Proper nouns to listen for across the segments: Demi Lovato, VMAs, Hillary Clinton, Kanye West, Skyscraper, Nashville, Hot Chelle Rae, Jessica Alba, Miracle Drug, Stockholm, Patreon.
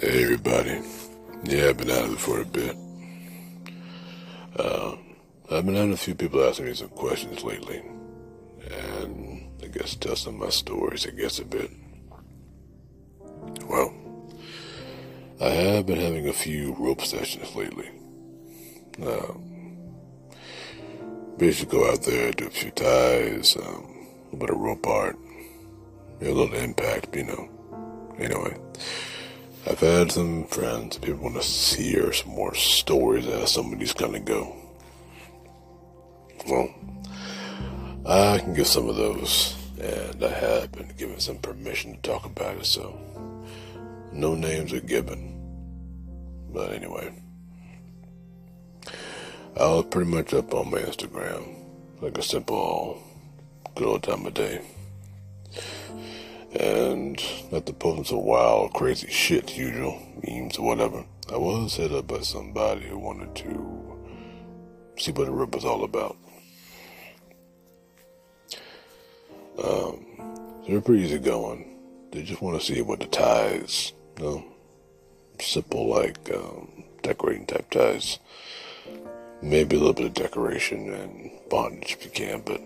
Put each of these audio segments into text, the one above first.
Hey everybody. Yeah, I've been out of it for a bit. I've been having a few people asking me some questions lately, and I guess tell some of my stories, I guess, a bit. Well, I have been having a few rope sessions lately. Basically go out there, do a few ties, a bit of rope art, a little impact, you know. Anyway, I've had some friends, people want to see or some more stories as some of these kind of go. Well, I can give some of those, and I have been given some permission to talk about it, so no names are given. But anyway, I was pretty much up on my Instagram, like a simple good old time of day. And after posting some wild, crazy shit, usual memes or whatever, I was hit up by somebody who wanted to see what the rip was all about. They were pretty easy going. They just want to see what the ties, you know, simple like decorating type ties. Maybe a little bit of decoration and bondage if you can, but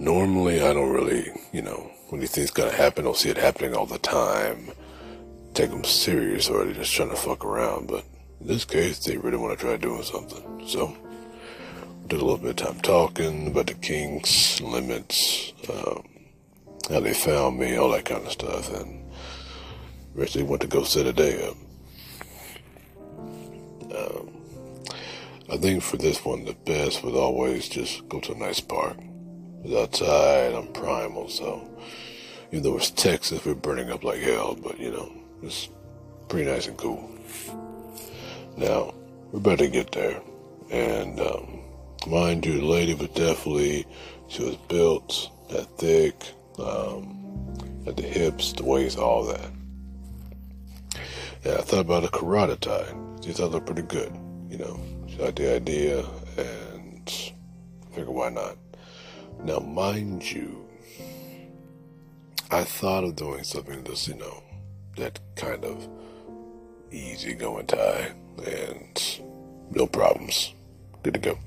normally I don't really, you know, when these things gotta happen, I'll see it happening all the time. Take them serious, or they're just trying to fuck around, but in this case, they really want to try doing something. So, did a little bit of time talking about the kinks, limits, how they found me, all that kind of stuff, and eventually went to go set a day up. I think for this one, the best would always just go to a nice park. Outside, I'm primal, so even though it's Texas, we're burning up like hell, but you know, it's pretty nice and cool. Now, we're about to get there, and mind you, the lady was definitely, she was built, that thick, at the hips, the waist, all that. And I thought about a karate tie. She thought it looked pretty good, you know, she liked the idea, and I figured why not. Now, mind you, I thought of doing something that's, you know, that kind of easy going tie and no problems. Good to go.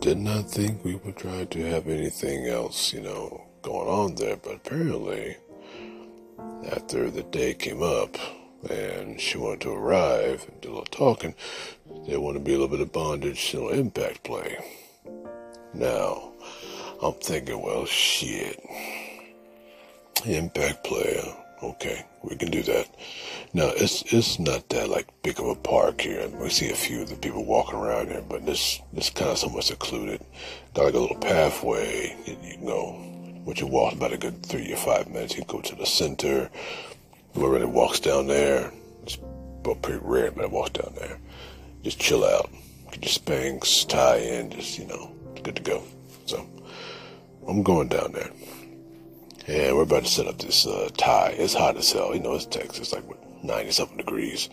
Did not think we would try to have anything else, you know, going on there, but apparently, after the day came up and she wanted to arrive and do a little talking, there wanted to be a little bit of bondage, you know, impact play. Now, I'm thinking, well, shit, impact player, okay, we can do that. Now, it's not that, like, big of a park here. I mean, we see a few of the people walking around here, but this kind of somewhat secluded. Got, like, a little pathway, and you can go, which you walk about a good 3 or 5 minutes, you can go to the center, whoever really walks down there, it's pretty rare, but it walks down there, just chill out, get your spanks, tie in, just, you know, good to go. So I'm going down there, and we're about to set up this tie. It's hot as hell, you know, it's Texas, like 90 something degrees.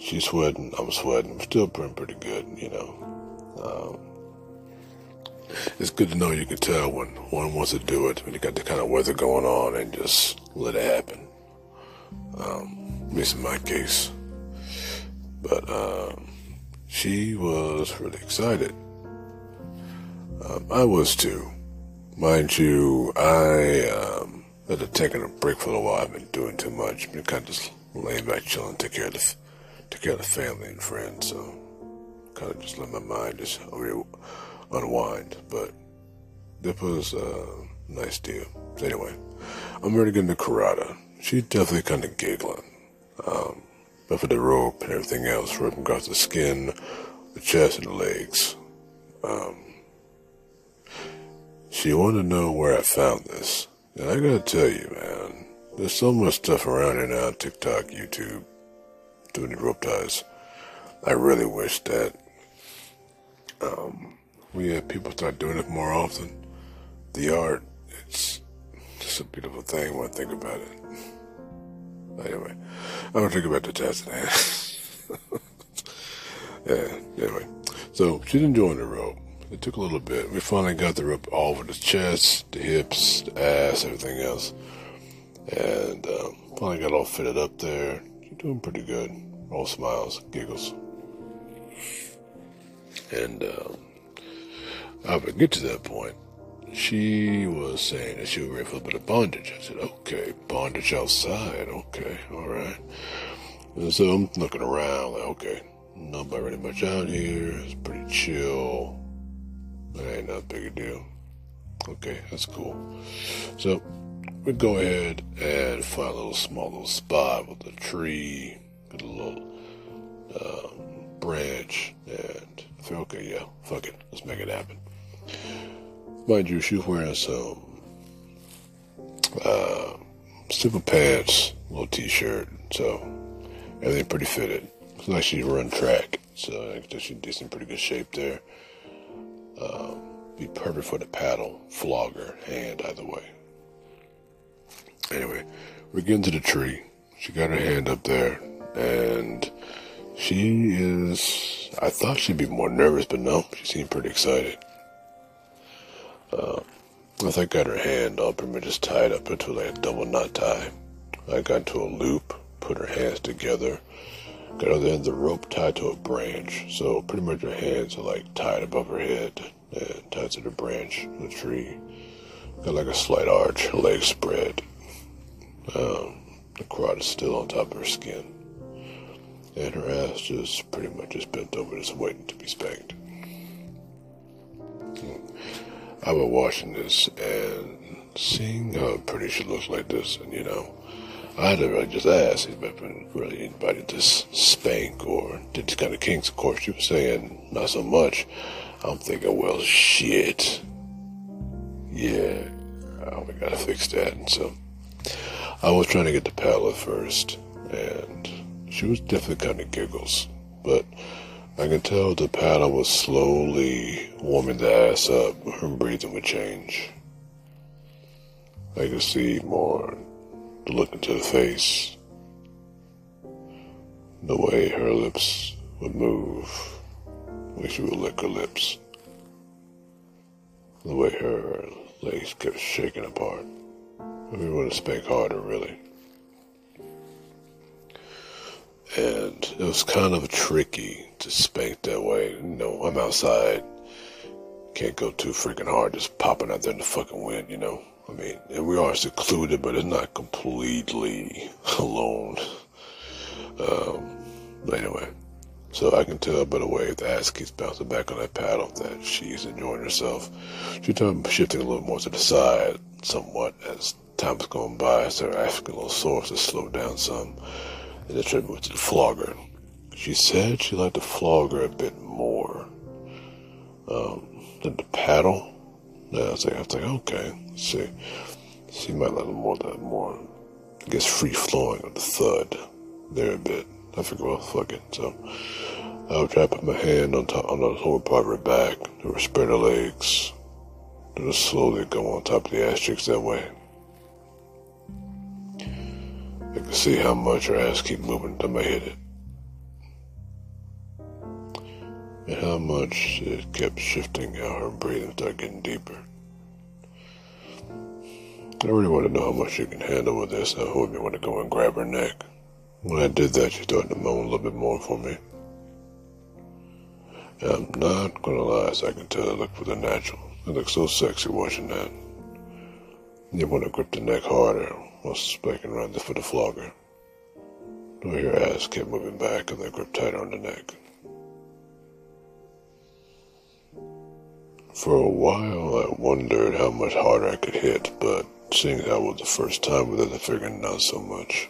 She's sweating, I'm sweating, we're still pretty good, you know. It's good to know you can tell when one wants to do it, when you got the kind of weather going on, and just let it happen. At least in my case. But she was really excited. I was too. Mind you, I had taken a break for a while. I've been doing too much. I've been kind of just laying back, chilling, take care of the family and friends. So kind of just let my mind just unwind. But this was a nice deal. So anyway, I'm ready to get into karate. She's definitely kind of giggling. But for the rope and everything else, ripping across the skin, the chest, and the legs. She wanted to know where I found this. And I gotta tell you, man, there's so much stuff around here now, TikTok, YouTube, doing these rope ties. I really wish that we had people start doing it more often. The art, it's just a beautiful thing when I think about it. Anyway, I don't think about the test now. Yeah, anyway. So, she's enjoying the rope. It took a little bit. We finally got the rope all over the chest, the hips, the ass, everything else. And Finally got all fitted up there. You're doing pretty good. All smiles, giggles. And I would get to that point. She was saying that she was ready for a bit of bondage. I said, okay, bondage outside. Okay, all right. And so I'm looking around like, okay, nobody really much out here. It's pretty chill. That ain't that big a deal. Okay, that's cool. So we go ahead and find a little small little spot with a tree, with a little branch, and I feel, okay, yeah, fuck it, let's make it happen. Mind you, she was wearing some simple pants, little t-shirt, so everything pretty fitted. It's like she run track, so I guess she's in pretty good shape there. Be perfect for the paddle, flogger, hand, either way. Anyway, we're getting to the tree. She got her hand up there, and she is, I thought she'd be more nervous, but no, she seemed pretty excited. Once I got her hand, I'll pretty much just tied up into like a double knot tie. I got into a loop, put her hands together, got other end of the rope tied to a branch, so pretty much her hands are like tied above her head and tied to the branch of the tree. Got like a slight arch, legs spread. The carotid is still on top of her skin. And her ass just pretty much just bent over, just waiting to be spanked. I was watching this and seeing how pretty she looks like this, and you know, I had to really just ask if really anybody just spank or did this kind of kinks. Of course, she was saying not so much. I'm thinking, well, shit. Yeah, we gotta fix that. And so I was trying to get the paddle at first, and she was definitely kind of giggles, but I can tell the paddle was slowly warming the ass up. Her breathing would change. I could see more the look into the face, the way her lips would move, the way she would lick her lips, the way her legs kept shaking apart. We would have spank harder, really. And it was kind of tricky to spank that way. You know, I'm outside. Can't go too freaking hard, just popping out there in the fucking wind, you know? I mean, and we are secluded, but it's not completely alone. But anyway, so I can tell by the way the ass keeps bouncing back on that paddle that she's enjoying herself. She started shifting a little more to the side, somewhat, as time's going by, so her African little source has slowed down some. And then she moved to the flogger. She said she liked the flogger a bit more than the paddle. Yeah, I was like, okay, let's see. She might like more, I guess, free-flowing of the thud there a bit. I forgot what fucking. So I would try to put my hand on top on the lower part of her back, to her spread her legs, to just slowly go on top of the ass cheeks that way. I could see how much her ass keep moving until I hit it. And how much it kept shifting out her breathing started getting deeper. I really want to know how much she can handle with this. I hope you want to go and grab her neck. When I did that, she started to moan a little bit more for me. And I'm not going to lie, as I can tell, it looked for the natural. It looked so sexy watching that. You want to grip the neck harder. Was spanking around this for the flogger. The way her ass kept moving back and they gripped tighter on the neck. For a while, I wondered how much harder I could hit, but seeing that was the first time with it, I figured not so much.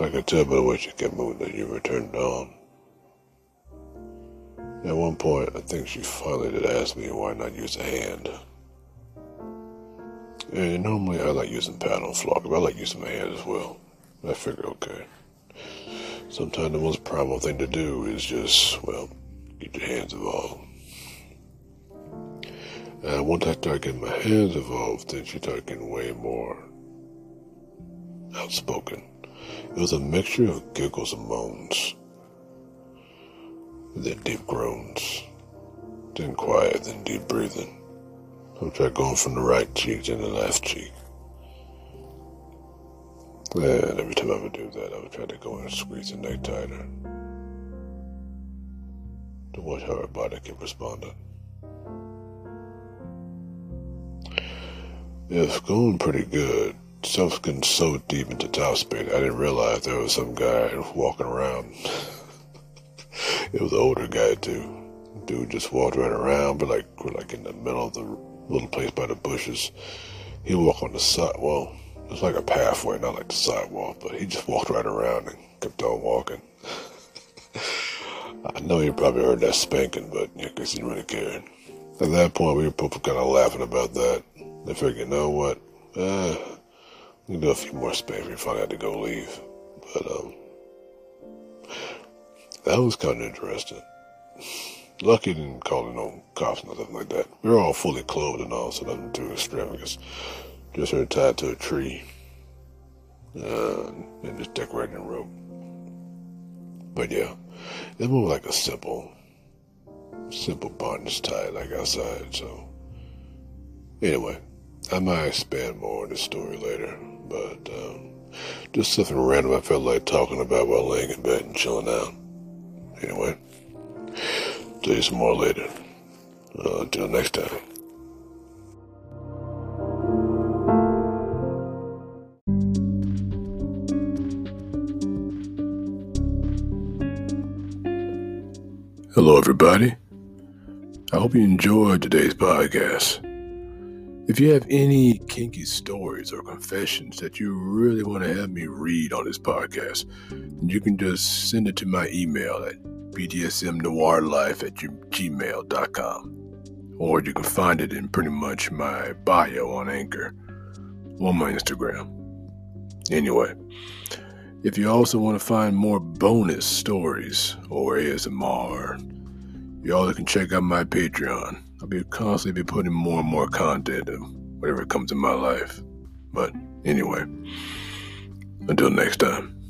I could tell by the way she kept moving that you were turned on. At one point, I think she finally did ask me why not use a hand. And normally I like using paddle and flogger, but I like using my hand as well. I figure, okay. Sometimes the most primal thing to do is just, well, get your hands involved. And once I started getting my hands involved, then she started getting way more outspoken. It was a mixture of giggles and moans. Then deep groans. Then quiet, then deep breathing. I tried going from the right cheek to the left cheek. And every time I would do that, I would try to go in and squeeze the neck tighter to watch how her body kept responding. It was going pretty good. Stuff was getting so deep into top speed, I didn't realize there was some guy walking around. It was an older guy, too. Dude just walked right around, but we're in the middle of the little place by the bushes. He'd walk on the side, well, it's like a pathway, not like the sidewalk, but he just walked right around and kept on walking. I know you probably heard that spanking, but yeah, because he didn't really care. At that point, we were both kind of laughing about that. They figured, you know what, we can do a few more spanking before I had to go leave. But, that was kind of interesting. Lucky didn't call in no cops, nothing like that. We were all fully clothed and all, so nothing too extravagant. Just her tied to a tree, and just decorating a rope. But yeah, it was like a simple bondage tie, like outside, so. Anyway, I might expand more on this story later, but just something random I felt like talking about while laying in bed and chilling out. Anyway, tell you some more later. Until next time. Hello, everybody. I hope you enjoyed today's podcast. If you have any kinky stories or confessions that you really want to have me read on this podcast, you can just send it to my email at bdsmnoirlife@gmail.com, or you can find it in pretty much my bio on Anchor or my Instagram. Anyway, if you also want to find more bonus stories or ASMR, you also can check out my Patreon. I'll be constantly putting more and more content of whatever comes in my life. But anyway, until next time.